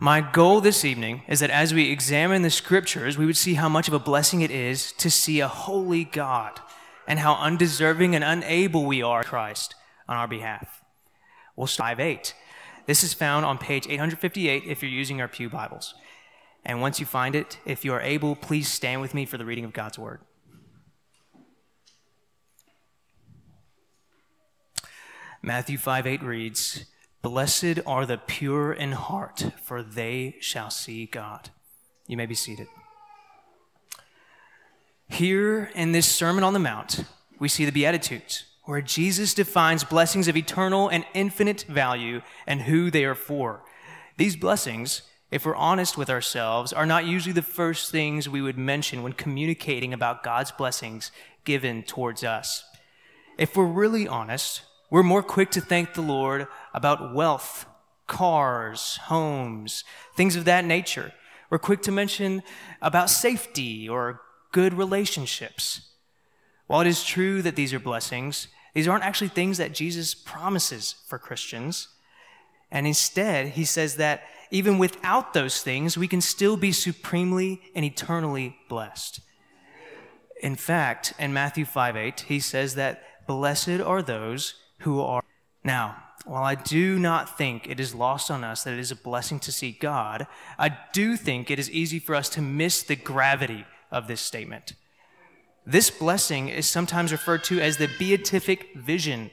My goal this evening is that as we examine the scriptures, we would see how much of a blessing it is to see a holy God and how undeserving and unable we are to Christ on our behalf. We'll start 5:8. This is found on page 858 if you're using our pew Bibles. And once you find it, if you are able, please stand with me for the reading of God's word. Matthew 5:8 reads, "Blessed are the pure in heart, for they shall see God." You may be seated. Here in this Sermon on the Mount, we see the Beatitudes, where Jesus defines blessings of eternal and infinite value and who they are for. These blessings, if we're honest with ourselves, are not usually the first things we would mention when communicating about God's blessings given towards us. If we're really honest, we're more quick to thank the Lord about wealth, cars, homes, things of that nature. We're quick to mention about safety or good relationships. While it is true that these are blessings, these aren't actually things that Jesus promises for Christians. And instead, he says that even without those things, we can still be supremely and eternally blessed. In fact, in Matthew 5:8, he says that blessed are those who are. Now, while I do not think it is lost on us that it is a blessing to see God, I do think it is easy for us to miss the gravity of this statement. This blessing is sometimes referred to as the beatific vision,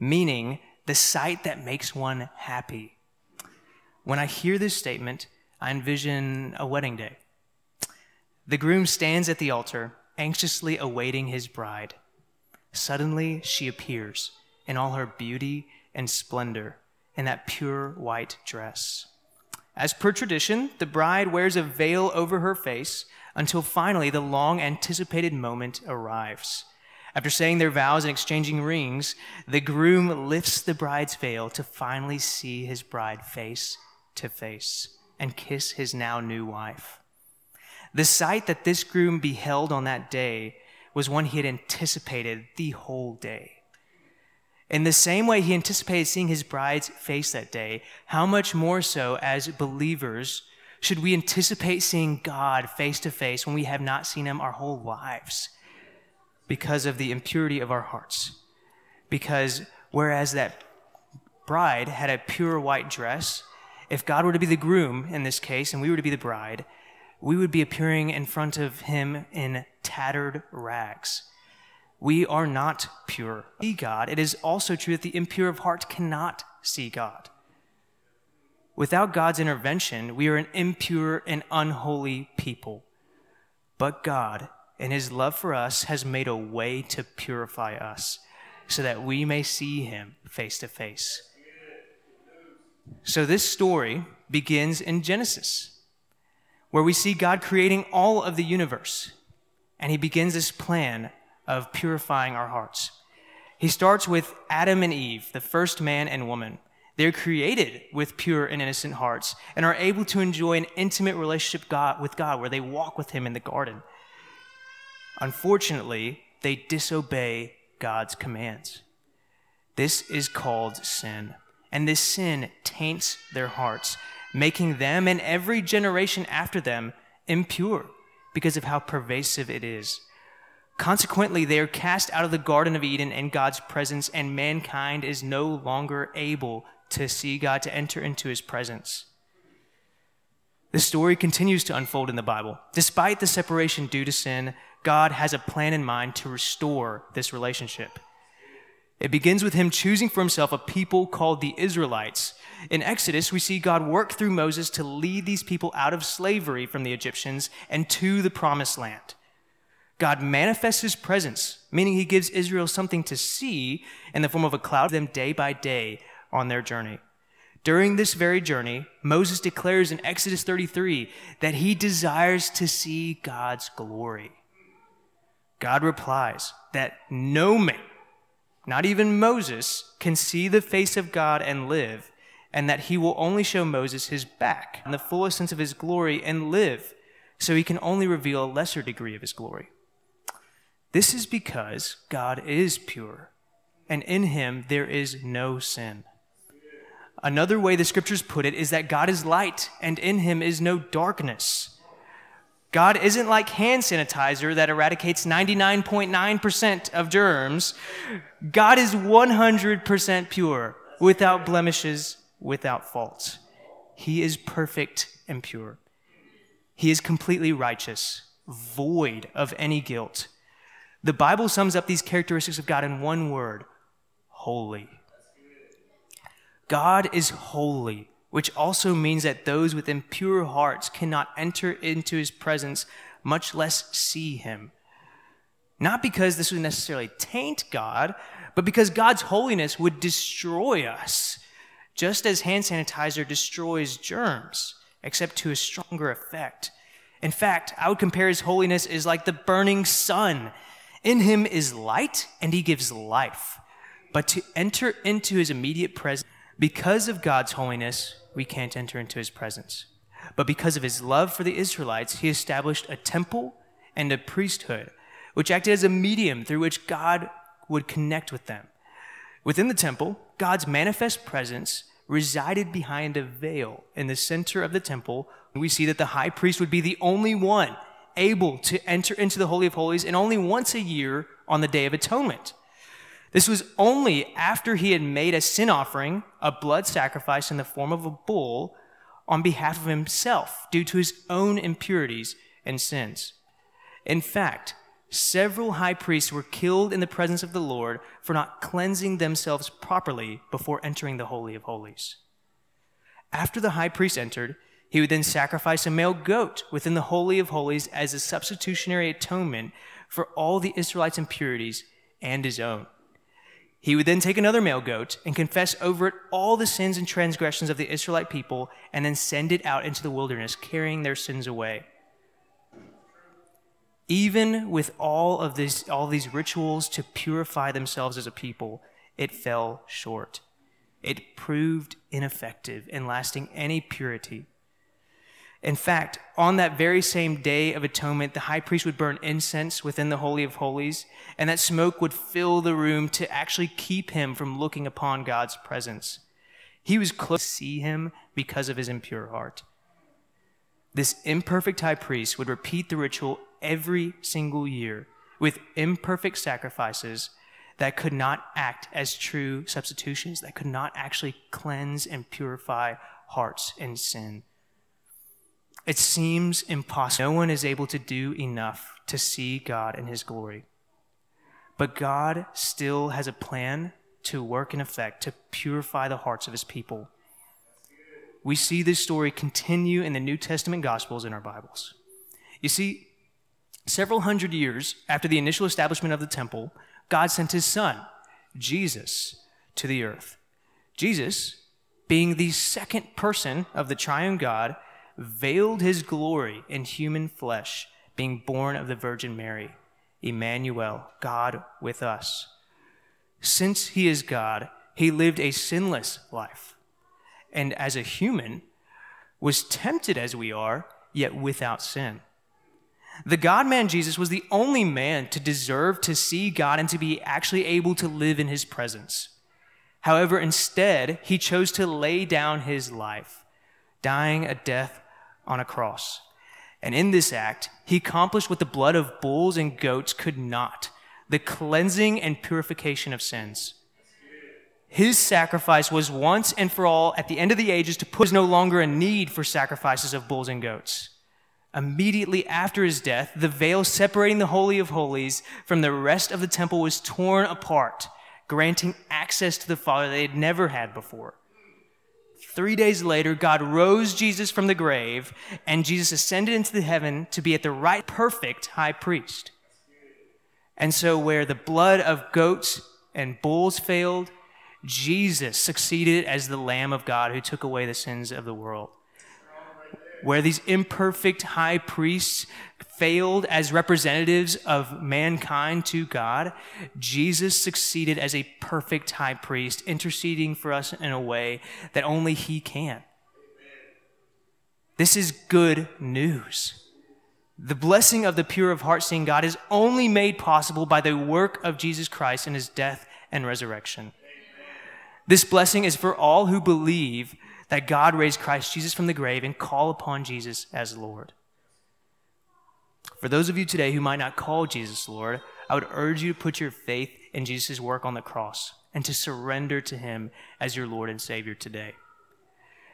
meaning the sight that makes one happy. When I hear this statement, I envision a wedding day. The groom stands at the altar, anxiously awaiting his bride. Suddenly, she appears in all her beauty and splendor, in that pure white dress. As per tradition, the bride wears a veil over her face until finally the long-anticipated moment arrives. After saying their vows and exchanging rings, the groom lifts the bride's veil to finally see his bride face to face and kiss his now new wife. The sight that this groom beheld on that day was one he had anticipated the whole day. In the same way he anticipated seeing his bride's face that day, how much more so as believers should we anticipate seeing God face to face when we have not seen him our whole lives because of the impurity of our hearts? Because whereas that bride had a pure white dress, if God were to be the groom in this case and we were to be the bride, we would be appearing in front of him in tattered rags. We are not pure. See God. It is also true that the impure of heart cannot see God. Without God's intervention, we are an impure and unholy people. But God, in his love for us, has made a way to purify us so that we may see him face to face. So this story begins in Genesis, where we see God creating all of the universe, and he begins this plan of purifying our hearts. He starts with Adam and Eve, the first man and woman. They're created with pure and innocent hearts and are able to enjoy an intimate relationship with God where they walk with him in the garden. Unfortunately, they disobey God's commands. This is called sin, and this sin taints their hearts, making them and every generation after them impure because of how pervasive it is. Consequently, they are cast out of the Garden of Eden in God's presence, and mankind is no longer able to see God, to enter into his presence. The story continues to unfold in the Bible. Despite the separation due to sin, God has a plan in mind to restore this relationship. It begins with him choosing for himself a people called the Israelites. In Exodus, we see God work through Moses to lead these people out of slavery from the Egyptians and to the Promised Land. God manifests his presence, meaning he gives Israel something to see in the form of a cloud for them day by day on their journey. During this very journey, Moses declares in Exodus 33 that he desires to see God's glory. God replies that no man, not even Moses, can see the face of God and live, and that he will only show Moses his back in the fullest sense of his glory and live, so he can only reveal a lesser degree of his glory. This is because God is pure, and in him there is no sin. Another way the scriptures put it is that God is light and in him is no darkness. God isn't like hand sanitizer that eradicates 99.9% of germs. God is 100% pure, without blemishes, without faults. He is perfect and pure. He is completely righteous, void of any guilt. The Bible sums up these characteristics of God in one word: holy. God is holy, which also means that those with impure hearts cannot enter into his presence, much less see him. Not because this would necessarily taint God, but because God's holiness would destroy us, just as hand sanitizer destroys germs, except to a stronger effect. In fact, I would compare his holiness is like the burning sun. In him is light, and he gives life. But to enter into his immediate presence, because of God's holiness, we can't enter into his presence. But because of his love for the Israelites, he established a temple and a priesthood, which acted as a medium through which God would connect with them. Within the temple, God's manifest presence resided behind a veil in the center of the temple. We see that the high priest would be the only one able to enter into the Holy of Holies, and only once a year on the Day of Atonement. This was only after he had made a sin offering, a blood sacrifice in the form of a bull, on behalf of himself due to his own impurities and sins. In fact, several high priests were killed in the presence of the Lord for not cleansing themselves properly before entering the Holy of Holies. After the high priest entered, he would then sacrifice a male goat within the Holy of Holies as a substitutionary atonement for all the Israelites' impurities and his own. He would then take another male goat and confess over it all the sins and transgressions of the Israelite people, and then send it out into the wilderness, carrying their sins away. Even with all these rituals to purify themselves as a people, it fell short. It proved ineffective in lasting any purity. In fact, on that very same Day of Atonement, the high priest would burn incense within the Holy of Holies, and that smoke would fill the room to actually keep him from looking upon God's presence. He was close to see him because of his impure heart. This imperfect high priest would repeat the ritual every single year with imperfect sacrifices that could not act as true substitutions, that could not actually cleanse and purify hearts in sin. It seems impossible. No one is able to do enough to see God in his glory. But God still has a plan to work in effect to purify the hearts of his people. We see this story continue in the New Testament Gospels in our Bibles. You see, several hundred years after the initial establishment of the temple, God sent his son, Jesus, to the earth. Jesus, being the second person of the triune God, veiled his glory in human flesh, being born of the Virgin Mary, Emmanuel, God with us. Since he is God, he lived a sinless life, and as a human, was tempted as we are, yet without sin. The God-man Jesus was the only man to deserve to see God and to be actually able to live in his presence. However, instead, he chose to lay down his life, dying a death on a cross. And in this act, he accomplished what the blood of bulls and goats could not: the cleansing and purification of sins. His sacrifice was once and for all at the end of the ages to put no longer a need for sacrifices of bulls and goats. Immediately after his death, the veil separating the Holy of Holies from the rest of the temple was torn apart, granting access to the Father they had never had before. 3 days later, God rose Jesus from the grave, and Jesus ascended into the heaven to be at the right perfect high priest. And so where the blood of goats and bulls failed, Jesus succeeded as the Lamb of God who took away the sins of the world. Where these imperfect high priests failed as representatives of mankind to God, Jesus succeeded as a perfect high priest, interceding for us in a way that only he can. This is good news. The blessing of the pure of heart seeing God is only made possible by the work of Jesus Christ and his death and resurrection. This blessing is for all who believe that God raised Christ Jesus from the grave and call upon Jesus as Lord. For those of you today who might not call Jesus Lord, I would urge you to put your faith in Jesus' work on the cross and to surrender to him as your Lord and Savior today.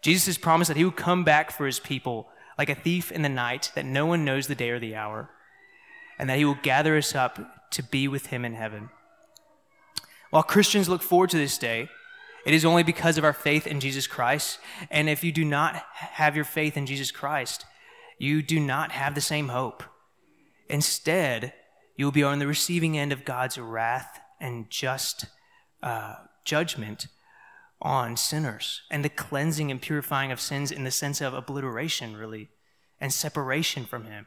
Jesus has promised that he would come back for his people like a thief in the night, that no one knows the day or the hour, and that he will gather us up to be with him in heaven. While Christians look forward to this day, it is only because of our faith in Jesus Christ. And if you do not have your faith in Jesus Christ, you do not have the same hope. Instead, you will be on the receiving end of God's wrath and just judgment on sinners, and the cleansing and purifying of sins in the sense of obliteration, really, and separation from him.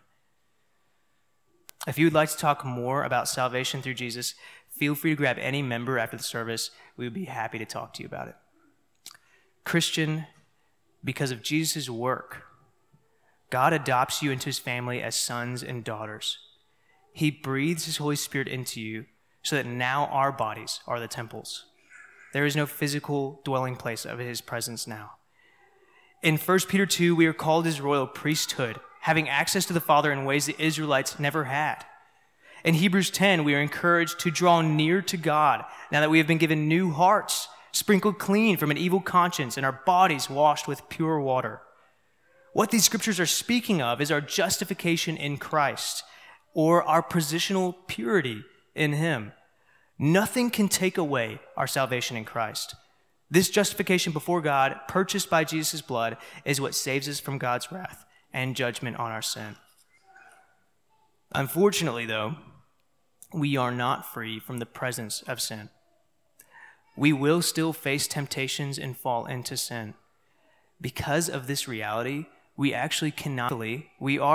If you would like to talk more about salvation through Jesus, feel free to grab any member after the service. We would be happy to talk to you about it. Christian, because of Jesus' work, God adopts you into his family as sons and daughters. He breathes his Holy Spirit into you so that now our bodies are the temples. There is no physical dwelling place of his presence now. In 1 Peter 2, we are called his royal priesthood, having access to the Father in ways the Israelites never had. In Hebrews 10, we are encouraged to draw near to God now that we have been given new hearts, sprinkled clean from an evil conscience, and our bodies washed with pure water. What these scriptures are speaking of is our justification in Christ, or our positional purity in him. Nothing can take away our salvation in Christ. This justification before God, purchased by Jesus' blood, is what saves us from God's wrath and judgment on our sin. Unfortunately, though, we are not free from the presence of sin. We will still face temptations and fall into sin. Because of this reality, we are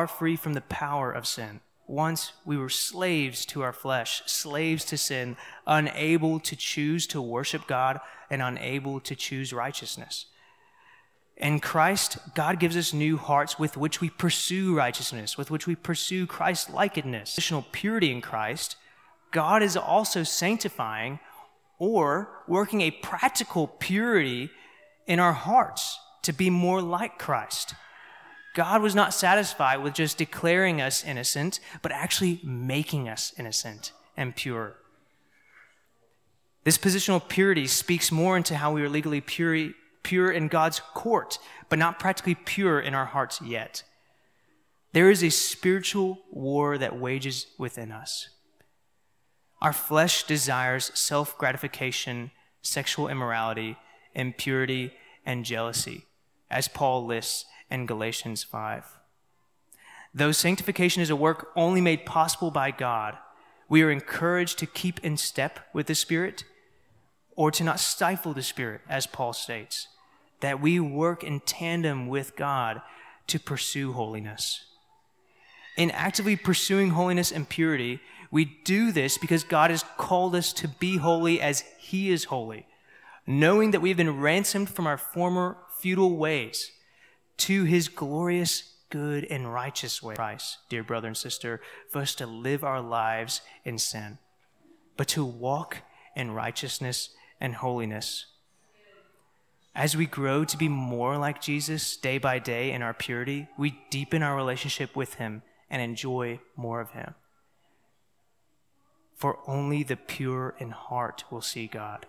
free from the power of sin. Once we were slaves to our flesh, slaves to sin, unable to choose to worship God and unable to choose righteousness. In Christ, God gives us new hearts with which we pursue righteousness, with which we pursue Christ-likeness. Additional purity in Christ, God is also sanctifying or working a practical purity in our hearts to be more like Christ. God was not satisfied with just declaring us innocent, but actually making us innocent and pure. This positional purity speaks more into how we are legally pure in God's court, but not practically pure in our hearts yet. There is a spiritual war that wages within us. Our flesh desires self-gratification, sexual immorality, impurity, and jealousy, as Paul lists in Galatians 5. Though sanctification is a work only made possible by God, we are encouraged to keep in step with the Spirit, or to not stifle the Spirit, as Paul states, that we work in tandem with God to pursue holiness. In actively pursuing holiness and purity, we do this because God has called us to be holy as he is holy, knowing that we've been ransomed from our former futile ways to his glorious, good, and righteous way. Christ, dear brother and sister, for us to live our lives in sin, but to walk in righteousness and holiness. As we grow to be more like Jesus day by day in our purity, we deepen our relationship with him and enjoy more of him. For only the pure in heart will see God.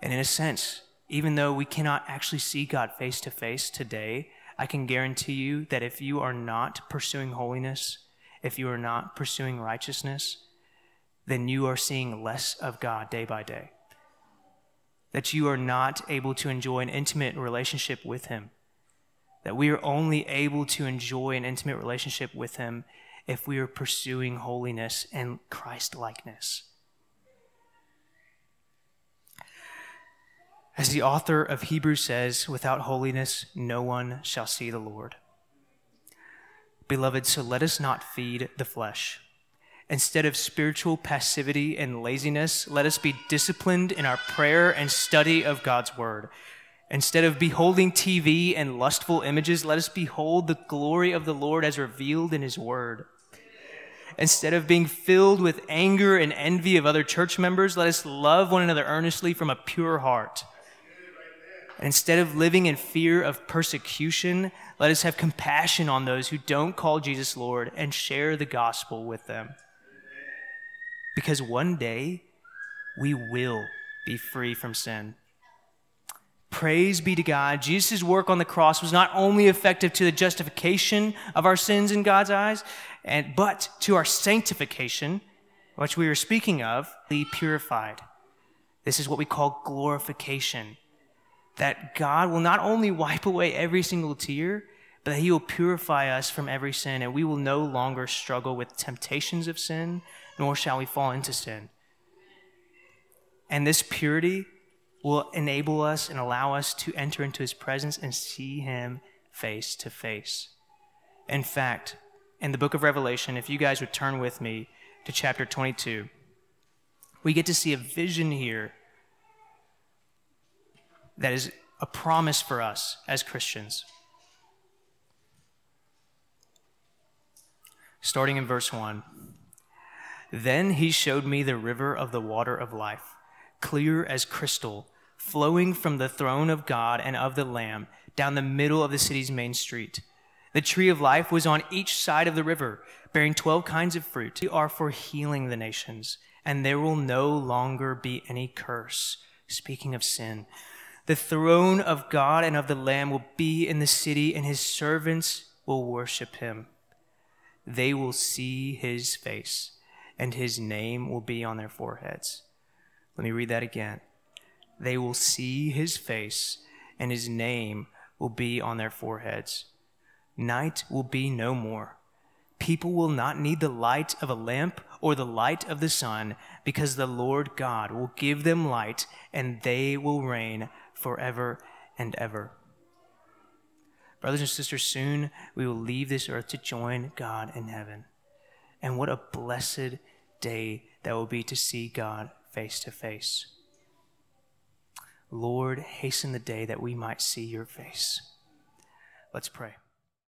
And in a sense, even though we cannot actually see God face to face today, I can guarantee you that if you are not pursuing holiness, if you are not pursuing righteousness, then you are seeing less of God day by day. That you are not able to enjoy an intimate relationship with him. That we are only able to enjoy an intimate relationship with him if we are pursuing holiness and Christ-likeness. As the author of Hebrews says, without holiness, no one shall see the Lord. Beloved, so let us not feed the flesh. Instead of spiritual passivity and laziness, let us be disciplined in our prayer and study of God's word. Instead of beholding TV and lustful images, let us behold the glory of the Lord as revealed in his word. instead of being filled with anger and envy of other church members, let us love one another earnestly from a pure heart. And instead of living in fear of persecution, let us have compassion on those who don't call Jesus Lord and share the gospel with them. Because one day we will be free from sin. Praise be to God. Jesus' work on the cross was not only effective to the justification of our sins in God's eyes, but to our sanctification, which we were speaking of, the purified. This is what we call glorification. That God will not only wipe away every single tear, but that He will purify us from every sin, and we will no longer struggle with temptations of sin, nor shall we fall into sin. And this purity will enable us and allow us to enter into His presence and see Him face to face. In fact, in the book of Revelation, if you guys would turn with me to chapter 22, we get to see a vision here that is a promise for us as Christians. Starting in verse 1, "Then He showed me the river of the water of life, clear as crystal, flowing from the throne of God and of the Lamb down the middle of the city's main street. The tree of life was on each side of the river, bearing 12 kinds of fruit. They are for healing the nations, and there will no longer be any curse." Speaking of sin. "The throne of God and of the Lamb will be in the city, and His servants will worship Him. They will see His face, and His name will be on their foreheads." Let me read that again. "They will see His face, and His name will be on their foreheads. Night will be no more. People will not need the light of a lamp or the light of the sun, because the Lord God will give them light, and they will reign forever and ever." Brothers and sisters, soon we will leave this earth to join God in heaven. And what a blessed day that will be to see God face to face. Lord, hasten the day that we might see Your face. Let's pray.